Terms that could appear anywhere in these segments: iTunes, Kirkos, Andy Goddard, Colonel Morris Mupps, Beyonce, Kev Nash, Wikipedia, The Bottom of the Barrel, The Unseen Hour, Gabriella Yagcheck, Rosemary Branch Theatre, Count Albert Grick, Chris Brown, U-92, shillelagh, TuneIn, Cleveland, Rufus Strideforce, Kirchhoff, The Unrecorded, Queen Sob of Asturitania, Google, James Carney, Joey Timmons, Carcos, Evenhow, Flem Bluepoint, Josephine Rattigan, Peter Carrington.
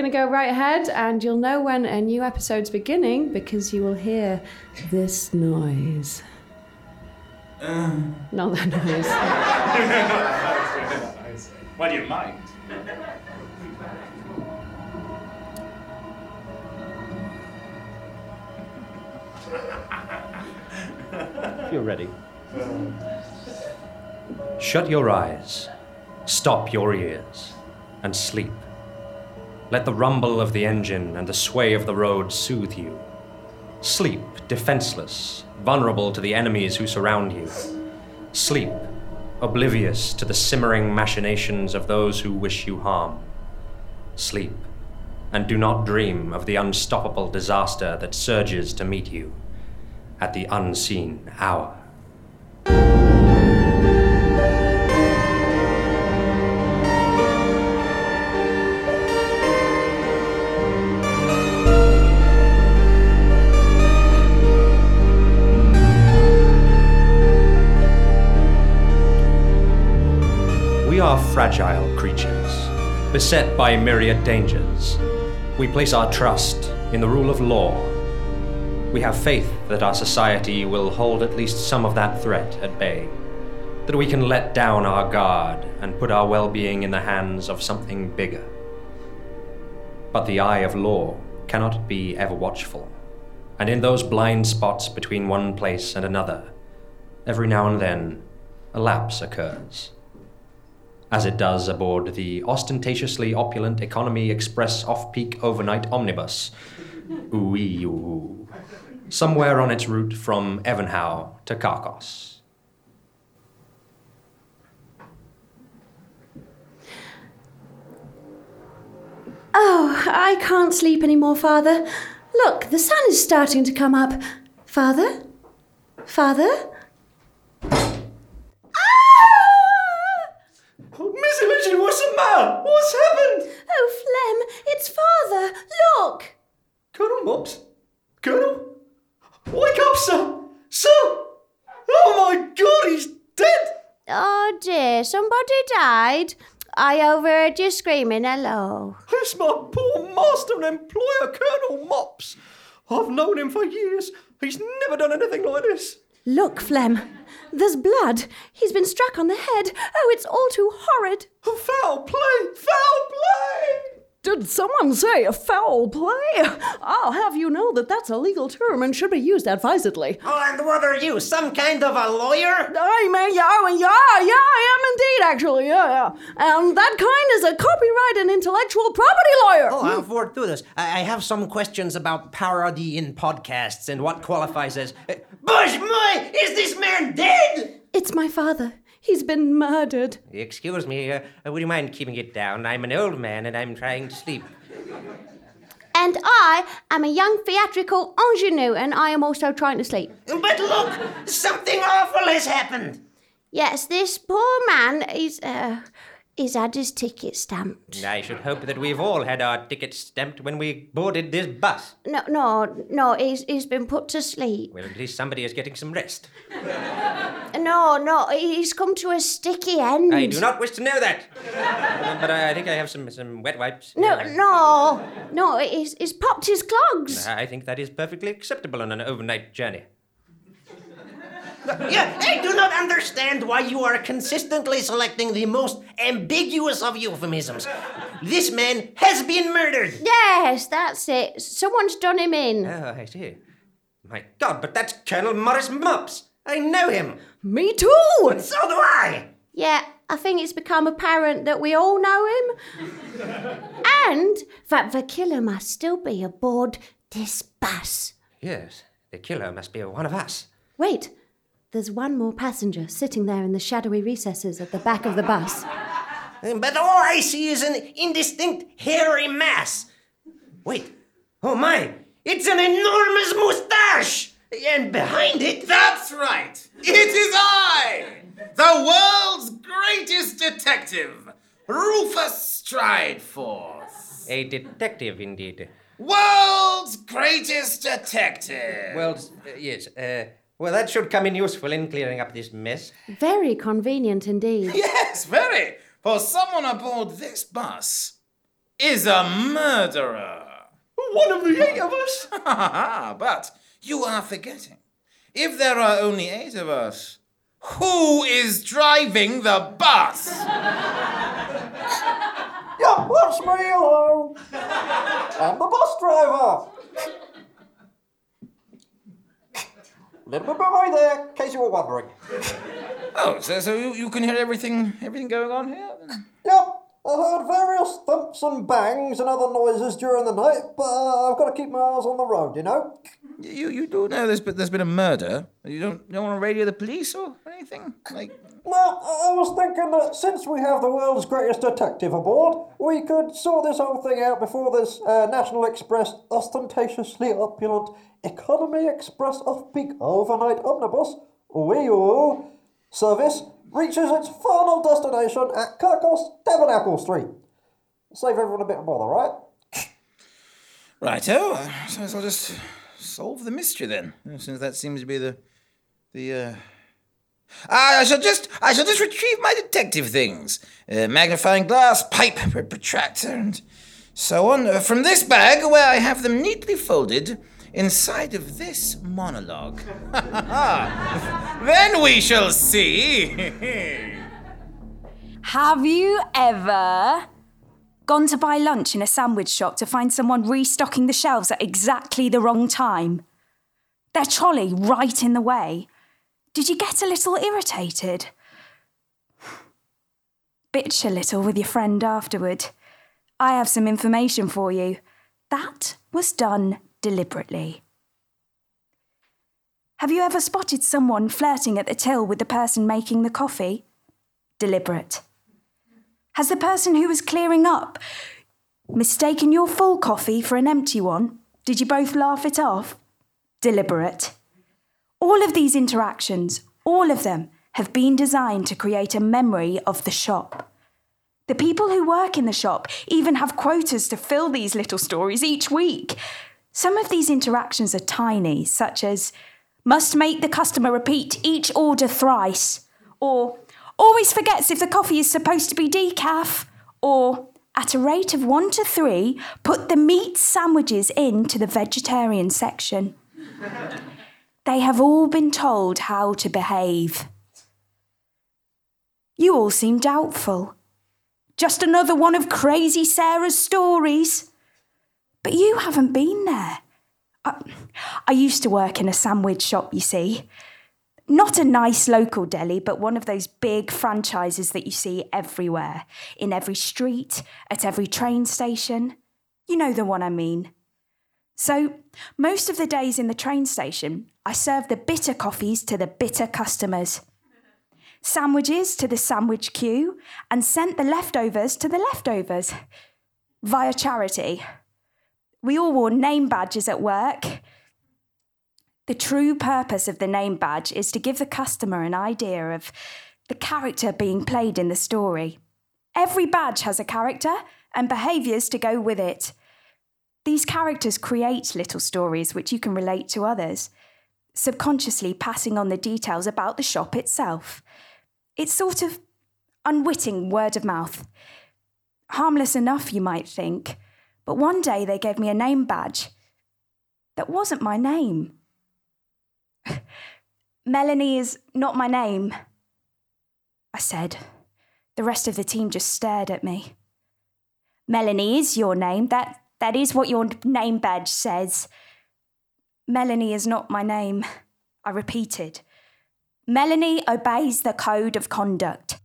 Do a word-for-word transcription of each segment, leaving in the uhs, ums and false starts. going to go right ahead, and you'll know when a new episode's beginning because you will hear this noise. Um. Not that noise. Well, you might. If you're ready. Shut your eyes, stop your ears, and sleep. Let the rumble of the engine and the sway of the road soothe you. Sleep, defenseless, vulnerable to the enemies who surround you. Sleep, oblivious to the simmering machinations of those who wish you harm. Sleep, and do not dream of the unstoppable disaster that surges to meet you at the unseen hour. We are fragile creatures, beset by myriad dangers. We place our trust in the rule of law. We have faith that our society will hold at least some of that threat at bay, that we can let down our guard and put our well-being in the hands of something bigger. But the eye of law cannot be ever watchful, and in those blind spots between one place and another, every now and then, a lapse occurs. As it does aboard the ostentatiously opulent Economy Express off-peak overnight omnibus. Ooh-ee, ooh. Somewhere on its route from Evenhow to Carcos. Oh, I can't sleep any more, Father. Look, the sun is starting to come up. Father? Father? Miss Imogen, what's the matter? What's happened? Oh, Flem, it's Father. Look! Colonel Mupps? Colonel? Wake up, sir! Sir! Oh, my God, he's dead! Oh, dear, somebody died. I overheard you screaming hello. It's my poor master and employer, Colonel Mupps. I've known him for years. He's never done anything like this. Look, Flem, there's blood. He's been struck on the head. Oh, it's all too horrid. Oh, foul play! Foul play! Did someone say a foul play? I'll have you know that that's a legal term and should be used advisedly. Oh, and what are you, some kind of a lawyer? I mean, yeah, yeah, yeah, I am indeed, actually, yeah, yeah. And that kind is a copyright and intellectual property lawyer. Oh, I'm fortuitous. I have some questions about parody in podcasts and what qualifies as... Bush, my, is this man dead? It's my father. He's been murdered. Excuse me, uh, would you mind keeping it down? I'm an old man and I'm trying to sleep. And I am a young theatrical ingenue and I am also trying to sleep. But look, something awful has happened. Yes, this poor man is, uh, he's had his ticket stamped. I should hope that we've all had our tickets stamped when we boarded this bus. No, no, no, he's, he's been put to sleep. Well, at least somebody is getting some rest. No, no, he's come to a sticky end. I do not wish to know that. uh, but I, I think I have some, some wet wipes. No, uh, no, no, he's, he's popped his clogs. I think that is perfectly acceptable on an overnight journey. Yeah, I do not understand why you are consistently selecting the most ambiguous of euphemisms. This man has been murdered. Yes, that's it. Someone's done him in. Oh, I see. My God, but that's Colonel Morris Mupps. I know him. Me too. And so do I. Yeah, I think it's become apparent that we all know him. And that the killer must still be aboard this bus. Yes, the killer must be one of us. Wait. There's one more passenger sitting there in the shadowy recesses at the back of the bus. But all I see is an indistinct hairy mass. Wait, oh my, it's an enormous moustache! And behind it... That's right! It is I! The world's greatest detective, Rufus Strideforce. A detective indeed. World's greatest detective. World's, uh, yes, uh... Well, that should come in useful in clearing up this mess. Very convenient indeed. Yes, very. For someone aboard this bus, is a murderer. One of the eight of us? Ha ha ha, but you are forgetting. If there are only eight of us, who is driving the bus? Yeah, that's me, hello. I'm the bus driver. A little bit behind there, in case you were wondering. Oh, so, so you, you can hear everything everything going on here? Yep. I heard various thumps and bangs and other noises during the night, but uh, I've got to keep my eyes on the road, you know? You you do know there's been, there's been a murder? You don't, don't want to radio the police or anything? Like... No, I was thinking that since we have the world's greatest detective aboard, we could sort this whole thing out before this uh, National Express ostentatiously opulent Economy Express off-peak overnight omnibus, wheel service, reaches its final destination at Kirkos Tabernacle Street. Save everyone a bit of bother, right? Righto. I suppose I'll just solve the mystery then, since that seems to be the the. Uh... I shall just I shall just retrieve my detective things: uh, magnifying glass, pipe, protractor, and so on, uh, from this bag where I have them neatly folded. Inside of this monologue. Then we shall see. Have you ever gone to buy lunch in a sandwich shop to find someone restocking the shelves at exactly the wrong time? Their trolley right in the way. Did you get a little irritated? Bitch a little with your friend afterward. I have some information for you. That was done deliberately. Have you ever spotted someone flirting at the till with the person making the coffee? Deliberate. Has the person who was clearing up mistaken your full coffee for an empty one? Did you both laugh it off? Deliberate. All of these interactions, all of them, have been designed to create a memory of the shop. The people who work in the shop even have quotas to fill these little stories each week. Some of these interactions are tiny, such as, must make the customer repeat each order thrice, or always forgets if the coffee is supposed to be decaf, or at a rate of one to three, put the meat sandwiches into the vegetarian section. They have all been told how to behave. You all seem doubtful. Just another one of Crazy Sarah's stories. But you haven't been there. I, I used to work in a sandwich shop, you see. Not a nice local deli, but one of those big franchises that you see everywhere. In every street, at every train station. You know the one I mean. So, most of the days in the train station, I served the bitter coffees to the bitter customers. Sandwiches to the sandwich queue, and sent the leftovers to the leftovers. Via charity. We all wore name badges at work. The true purpose of the name badge is to give the customer an idea of the character being played in the story. Every badge has a character and behaviours to go with it. These characters create little stories which you can relate to others, subconsciously passing on the details about the shop itself. It's sort of unwitting word of mouth. Harmless enough, you might think. But one day they gave me a name badge that wasn't my name. Melanie is not my name, I said. The rest of the team just stared at me. Melanie is your name. That, that is what your name badge says. Melanie is not my name, I repeated. Melanie obeys the code of conduct,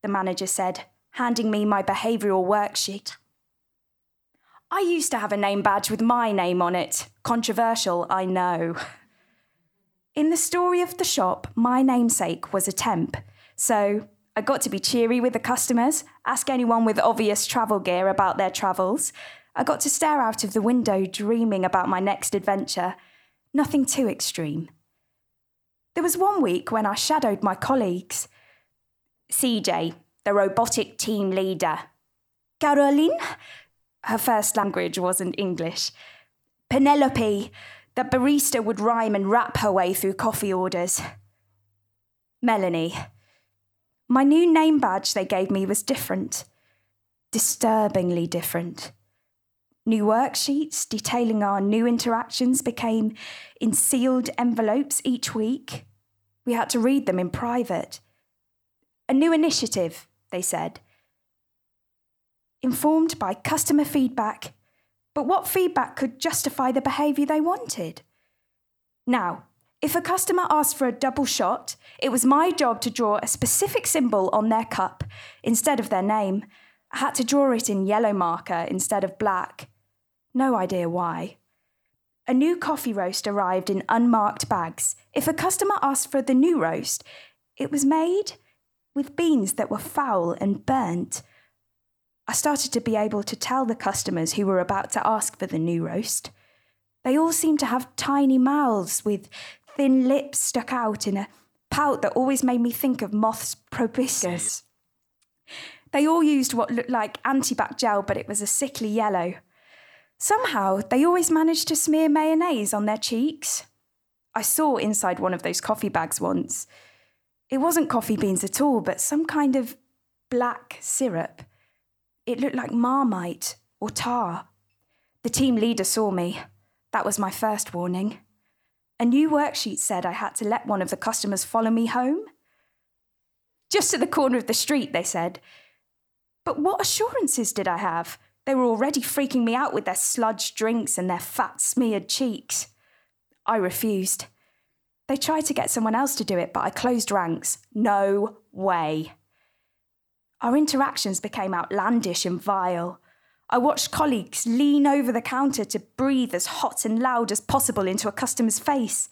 the manager said, handing me my behavioural worksheet. I used to have a name badge with my name on it. Controversial, I know. In the story of the shop, my namesake was a temp, so I got to be cheery with the customers, ask anyone with obvious travel gear about their travels. I got to stare out of the window dreaming about my next adventure. Nothing too extreme. There was one week when I shadowed my colleagues. C J, the robotic team leader. Caroline? Her first language wasn't English. Penelope, the barista, would rhyme and rap her way through coffee orders. Melanie. My new name badge they gave me was different. disturbingly different. New worksheets detailing our new interactions became in sealed envelopes each week. We had to read them in private. A new initiative, they said. Informed by customer feedback, but what feedback could justify the behaviour they wanted? Now, if a customer asked for a double shot, it was my job to draw a specific symbol on their cup instead of their name. I had to draw it in yellow marker instead of black. No idea why. A new coffee roast arrived in unmarked bags. If a customer asked for the new roast, it was made with beans that were foul and burnt. I started to be able to tell the customers who were about to ask for the new roast. They all seemed to have tiny mouths with thin lips stuck out in a pout that always made me think of moths proboscis. They all used what looked like antibac gel, but it was a sickly yellow. Somehow, they always managed to smear mayonnaise on their cheeks. I saw inside one of those coffee bags once. It wasn't coffee beans at all, but some kind of black syrup. It looked like Marmite or tar. The team leader saw me. That was my first warning. A new worksheet said I had to let one of the customers follow me home. Just to the corner of the street, they said. But what assurances did I have? They were already freaking me out with their sludge drinks and their fat, smeared cheeks. I refused. They tried to get someone else to do it, but I closed ranks. No way. Our interactions became outlandish and vile. I watched colleagues lean over the counter to breathe as hot and loud as possible into a customer's face,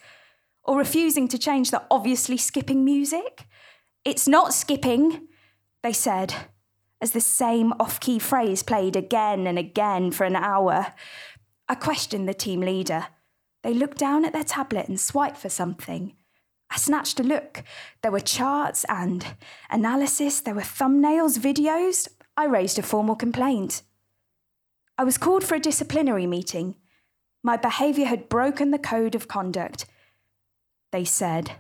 or refusing to change the obviously skipping music. It's not skipping, they said, as the same off-key phrase played again and again for an hour. I questioned the team leader. They looked down at their tablet and swiped for something. I snatched a look. There were charts and analysis. There were thumbnails, videos. I raised a formal complaint. I was called for a disciplinary meeting. My behaviour had broken the code of conduct. They said,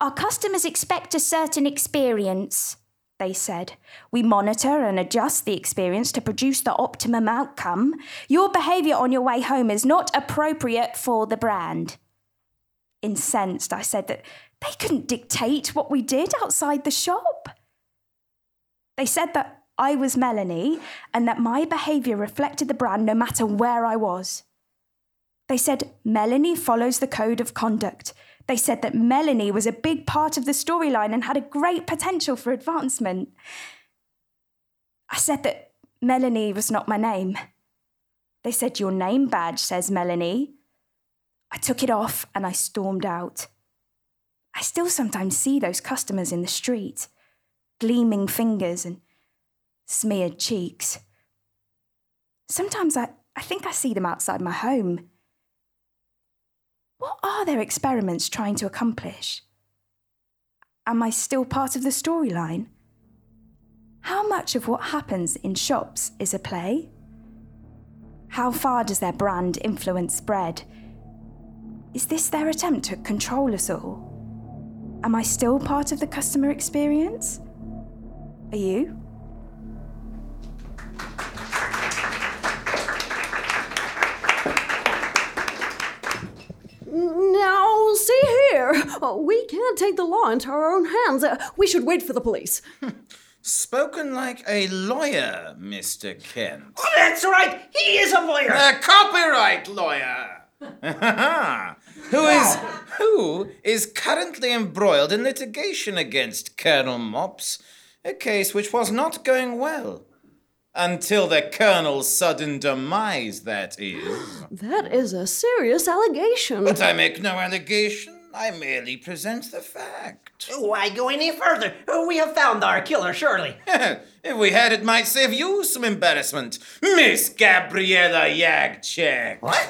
"Our customers expect a certain experience," they said. "We monitor and adjust the experience to produce the optimum outcome. Your behaviour on your way home is not appropriate for the brand." Incensed, I said that they couldn't dictate what we did outside the shop. They said that I was Melanie and that my behaviour reflected the brand no matter where I was. They said Melanie follows the code of conduct. They said that Melanie was a big part of the storyline and had a great potential for advancement. I said that Melanie was not my name. They said, "Your name badge says Melanie." I took it off and I stormed out. I still sometimes see those customers in the street, gleaming fingers and smeared cheeks. Sometimes I, I think I see them outside my home. What are their experiments trying to accomplish? Am I still part of the storyline? How much of what happens in shops is a play? How far does their brand influence spread? Is this their attempt to control us all? Am I still part of the customer experience? Are you? Now, see here. We can't take the law into our own hands. We should wait for the police. Spoken like a lawyer, Mister Kent. Oh, that's right. He is a lawyer. A copyright lawyer. who is who is currently embroiled in litigation against Colonel Mupps, a case which was not going well. Until the Colonel's sudden demise, that is. That is a serious allegation. But I make no allegation. I merely present the fact. Why go any further? We have found our killer, surely. If we had, it might save you some embarrassment. Miss Gabriella Yagcheck. What?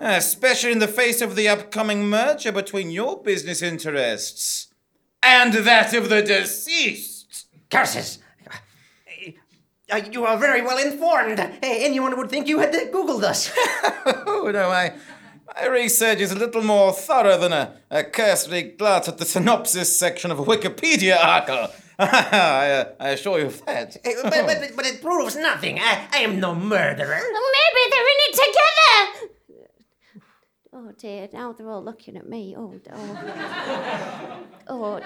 Especially in the face of the upcoming merger between your business interests and that of the deceased. Curses! Uh, you are very well informed. Anyone would think you had Googled us. Oh, no, I, my research is a little more thorough than a, a cursory glance at the synopsis section of a Wikipedia article. I, uh, I assure you of that. Uh, but, but, but it proves nothing. I, I am no murderer. Well, maybe they're in it together. Oh, dear, now they're all looking at me. Oh, oh. Oh,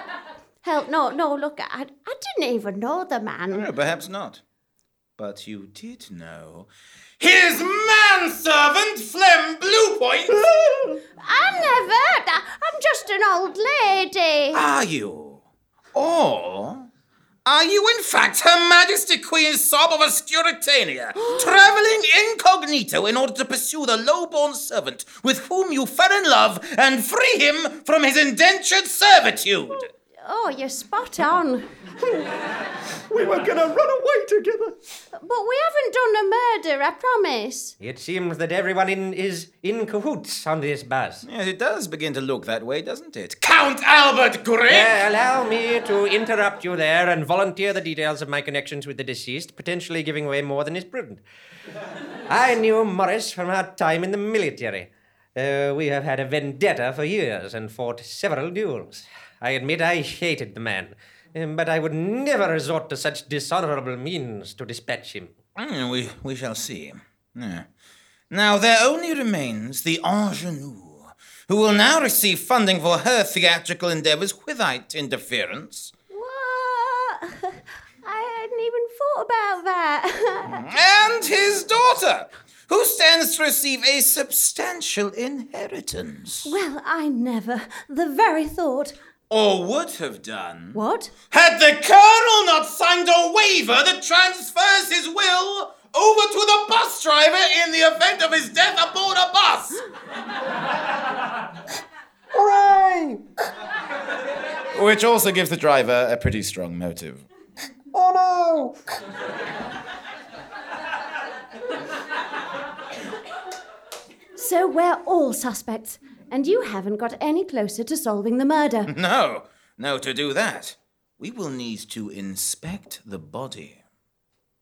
hell, no, no, look, I, I didn't even know the man. No, perhaps not. But you did know his manservant, Flem Bluepoint. I never. I'm just an old lady. Are you? Or are you, in fact, Her Majesty Queen Sob of Asturitania, travelling incognito in order to pursue the low-born servant with whom you fell in love and free him from his indentured servitude? Oh, you're spot on. We were going to run away together. But we haven't done a murder, I promise. It seems that everyone in is in cahoots on this bus. Yes, it does begin to look that way, doesn't it? Count Albert Grick! Uh, allow me to interrupt you there and volunteer the details of my connections with the deceased, potentially giving away more than is prudent. I knew Morris from our time in the military. Uh, we have had a vendetta for years and fought several duels. I admit I hated the man, but I would never resort to such dishonorable means to dispatch him. Mm, we, we shall see. Yeah. Now, there only remains the ingenue, who will now receive funding for her theatrical endeavors without interference. What? I hadn't even thought about that. And his daughter, who stands to receive a substantial inheritance. Well, I never. The very thought... Or would have done. What? Had the Colonel not signed a waiver that transfers his will over to the bus driver in the event of his death aboard a bus. Hooray! Which also gives the driver a pretty strong motive. Oh no! So we're all suspects. And you haven't got any closer to solving the murder. No, no, to do that, we will need to inspect the body.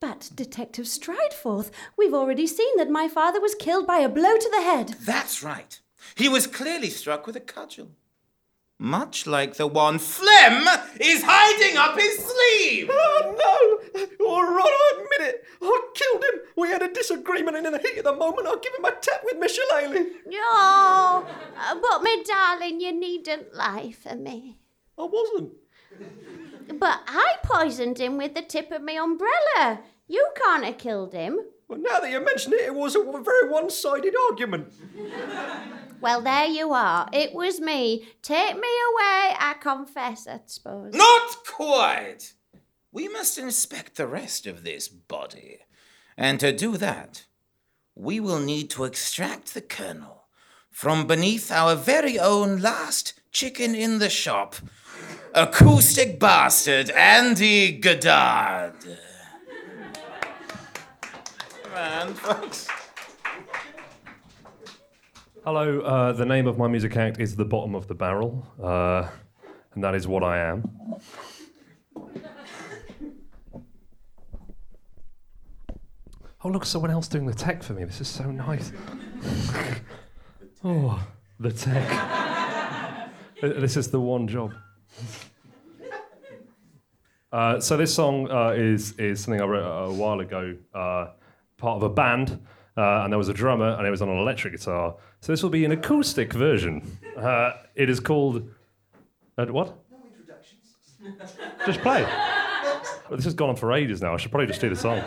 But, Detective Strideforce, we've already seen that my father was killed by a blow to the head. That's right. He was clearly struck with a cudgel. Much like the one Flem is hiding up his sleeve! Oh, no! All right, I admit it. I killed him. We had a disagreement, and in the heat of the moment, I give him a tap with my shillelagh. Oh, but, my darling, you needn't lie for me. I wasn't. But I poisoned him with the tip of my umbrella. You can't have killed him. Well, now that you mention it, it was a very one-sided argument. Well, there you are. It was me. Take me away, I confess, I suppose. Not quite. We must inspect the rest of this body. And to do that, we will need to extract the Colonel from beneath our very own last chicken in the shop, acoustic bastard Andy Goddard. Man, folks. Hello, uh, the name of my music act is The Bottom of the Barrel, uh, and that is what I am. Oh, look, someone else doing the tech for me. This is so nice. Oh, the tech. This is the one job. Uh, so this song uh, is is something I wrote a while ago, uh, part of a band. Uh, and there was a drummer, and it was on an electric guitar. So this will be an acoustic version. Uh, it is called... Uh, what? No introductions. Just play. Well, this has gone on for ages now. I should probably just do the song.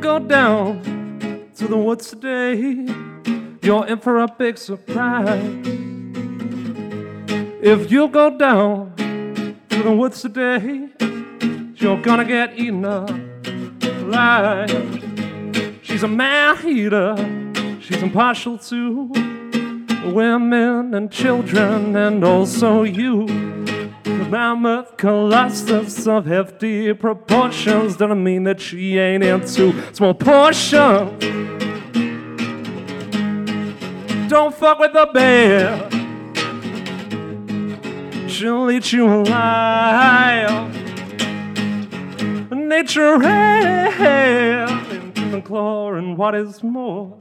Go down to the woods today, you're in for a big surprise. If you go down to the woods today, you're gonna get eaten up alive. She's a man-eater, she's impartial to women and children and also you. The mammoth colossus of hefty proportions doesn't mean that she ain't into small portions. Don't fuck with the bear. Nature leads you alive. Nature hails into the claw, and what is more?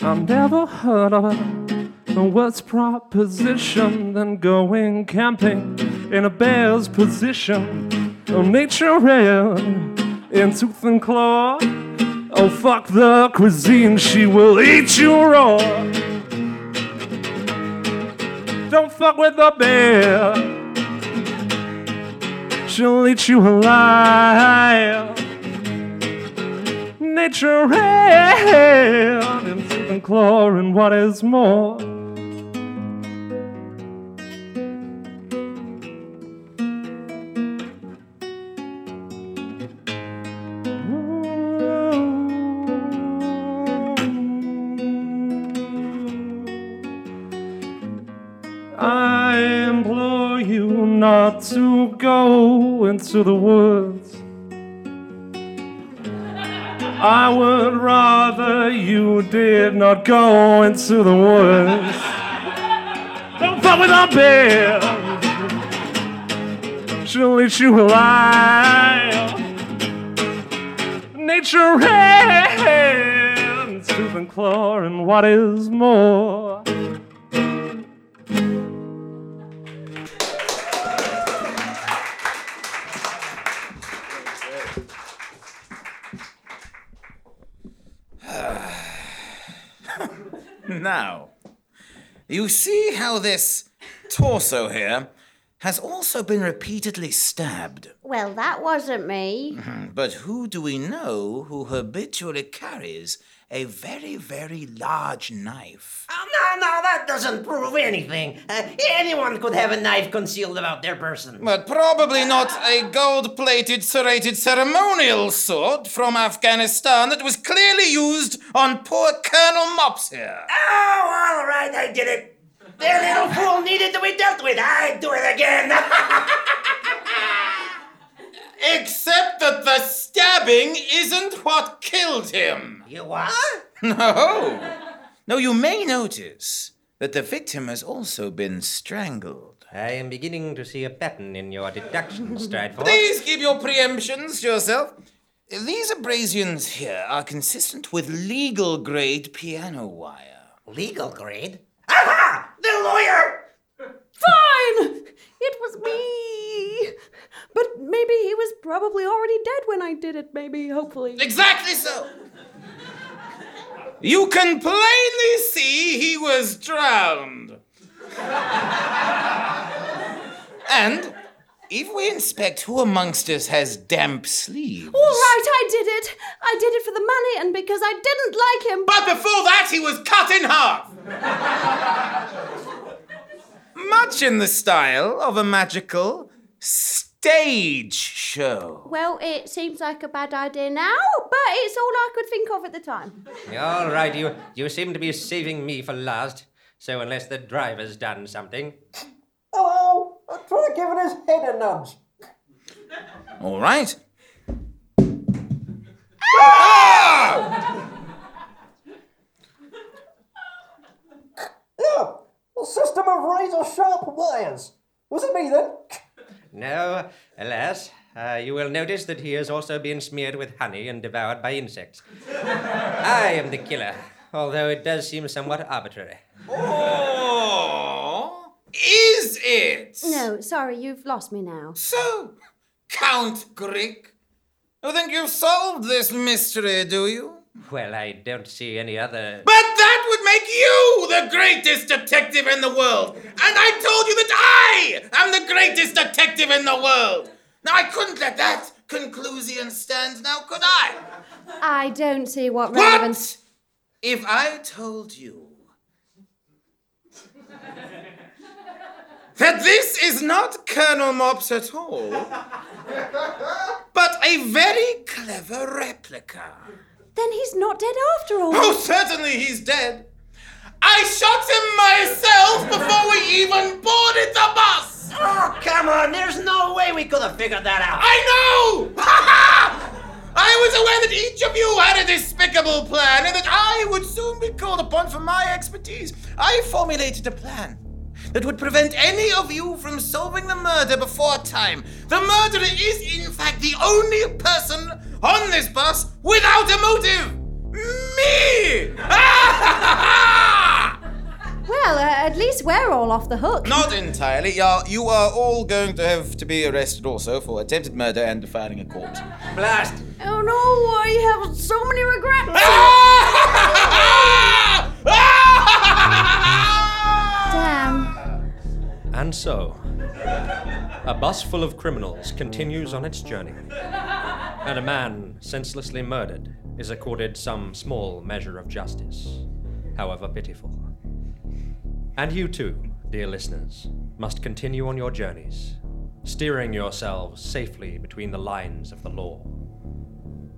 I've never heard of a worse proposition than going camping in a bear's position. Oh, nature ran in tooth and claw. Oh, fuck the cuisine, she will eat you raw. Don't fuck with the bear, she'll eat you alive. Nature ran in tooth and claw, and what is more? I implore you not to go into the woods. I would rather you did not go into the woods. Don't fuck with a bear, she'll eat you alive. Nature ends tooth and claw, and what is more? Now, you see how this torso here has also been repeatedly stabbed. Well, that wasn't me. But who do we know who habitually carries a very, very large knife? Oh, no, no, that doesn't prove anything. Uh, anyone could have a knife concealed about their person. But probably not a gold-plated, serrated ceremonial sword from Afghanistan that was clearly used on poor Colonel Mupps here. Oh, all right, I did it. Their little fool needed to be dealt with. I'd do it again. Except that the stabbing isn't what killed him. You what? No. No, you may notice that the victim has also been strangled. I am beginning to see a pattern in your deductions, Stratford. Please keep your preemptions to yourself. These abrasions here are consistent with legal-grade piano wire. Legal grade? Aha! The lawyer! Fine! It was me. But maybe he was probably already dead when I did it, maybe, hopefully. Exactly so. You can plainly see he was drowned. And if we inspect who amongst us has damp sleeves... All right, I did it. I did it for the money and because I didn't like him. But before that, he was cut in half. Much in the style of a magical stage show. Well, it seems like a bad idea now, but it's all I could think of at the time. All right, you, you seem to be saving me for last. So unless the driver's done something... Hello! I try giving his head a nudge. All right. Ah! Yeah, a system of razor-sharp wires. Was it me then? No, alas. Uh, you will notice that he has also been smeared with honey and devoured by insects. I am the killer, although it does seem somewhat arbitrary. Oh, is it? No, sorry, you've lost me now. So, Count Grick, you think you've solved this mystery, do you? Well, I don't see any other... But that would make you the greatest detective in the world! And I told you that I am the greatest detective in the world! Now, I couldn't let that conclusion stand now, could I? I don't see what relevance... What? If I told you... that this is not Colonel Mupps at all, but a very clever replica... Then he's not dead after all. Oh, certainly he's dead. I shot him myself before we even boarded the bus. Oh, come on. There's no way we could have figured that out. I know! Ha ha! I was aware that each of you had a despicable plan and that I would soon be called upon for my expertise. I formulated a plan that would prevent any of you from solving the murder before time. The murderer is, in fact, the only person on this bus without a motive! Me! Well, uh, at least we're all off the hook. Not entirely. You are all going to have to be arrested also for attempted murder and defiling a court. Blast! Oh no, I have so many regrets. Damn. And so, a bus full of criminals continues on its journey, and a man senselessly murdered is accorded some small measure of justice, however pitiful. And you too, dear listeners, must continue on your journeys, steering yourselves safely between the lines of the law,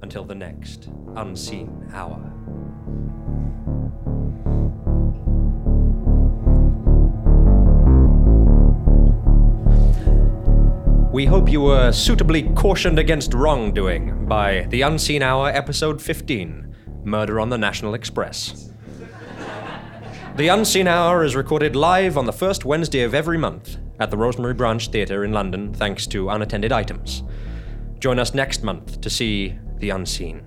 until the next Unseen Hour. We hope you were suitably cautioned against wrongdoing by The Unseen Hour, Episode fifteen, Murder on the National Express. The Unseen Hour is recorded live on the first Wednesday of every month at the Rosemary Branch Theatre in London, thanks to unattended items. Join us next month to see The Unseen.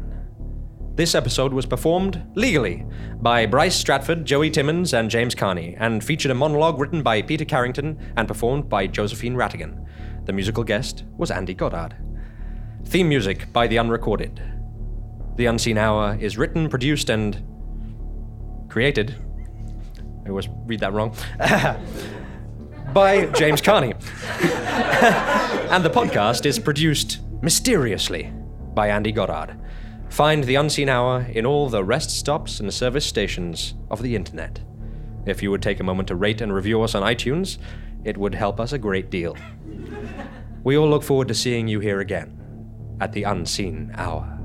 This episode was performed legally by Bryce Stratford, Joey Timmons, and James Carney, and featured a monologue written by Peter Carrington and performed by Josephine Rattigan. The musical guest was Andy Goddard. Theme music by The Unrecorded. The Unseen Hour is written, produced, and created... I always read that wrong. By James Carney. And the podcast is produced mysteriously by Andy Goddard. Find The Unseen Hour in all the rest stops and service stations of the internet. If you would take a moment to rate and review us on iTunes, it would help us a great deal. We all look forward to seeing you here again at The Unseen Hour.